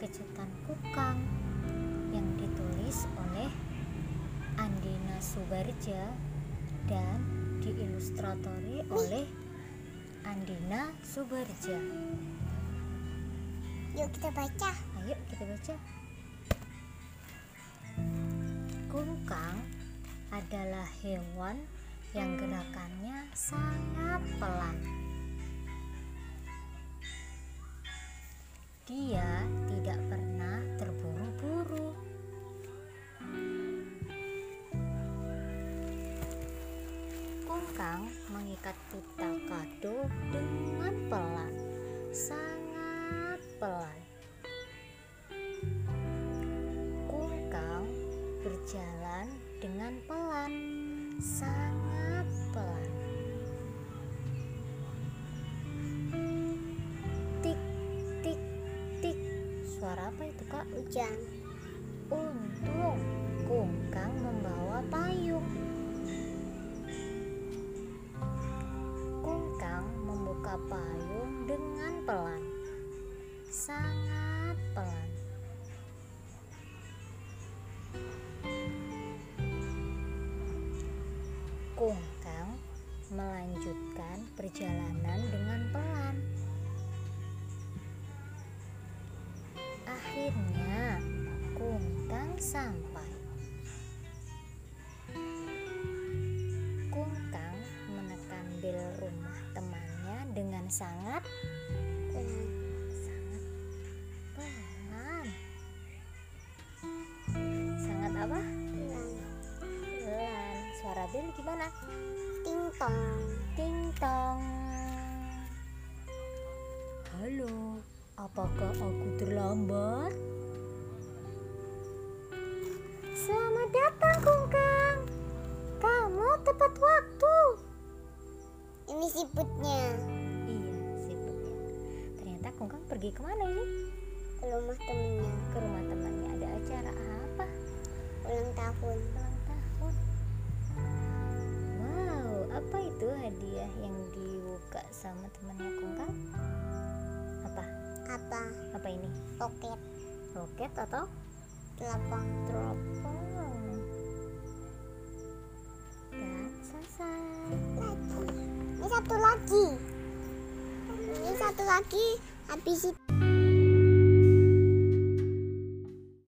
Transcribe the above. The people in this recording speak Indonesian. Kecutan Kungkang yang ditulis oleh Andina Subarja dan diilustratori oleh Andina Subarja. Yuk kita baca. Ayo kita baca. Kungkang adalah hewan yang gerakannya sangat pelan. Dia tidak pernah terburu-buru. Kungkang mengikat pita kado dengan pelan, sangat pelan. Kungkang berjalan dengan pelan, sangat pelan. Tik, tik, tik. Suara apa itu, Kak? Hujan. Untung Kungkang membawa payung. Kungkang membuka payung dengan pelan, sangat pelan. Kungkang melanjutkan perjalanan dengan pelan. Akhirnya Kungkang sampai. Kungkang menekan bel rumah temannya dengan sangat pelan. Sangat pelan. Sangat apa? Suara bel gimana? Ting tong, ting tong. Halo, apakah aku terlambat? Selamat datang Kungkang. Kamu tepat waktu. Ini siputnya. Iya, siputnya. Ternyata Kungkang pergi kemana ini? Ke rumah temannya. Ke rumah temannya. Ada acara apa? Ulang tahun. Apa itu hadiah yang dibuka sama temannya Kungkang? Apa? Apa? Apa ini? Roket. Roket atau? Teropong. Teropong. Dan selesai. Lagi. Ini satu lagi. Ini satu lagi. Habis itu.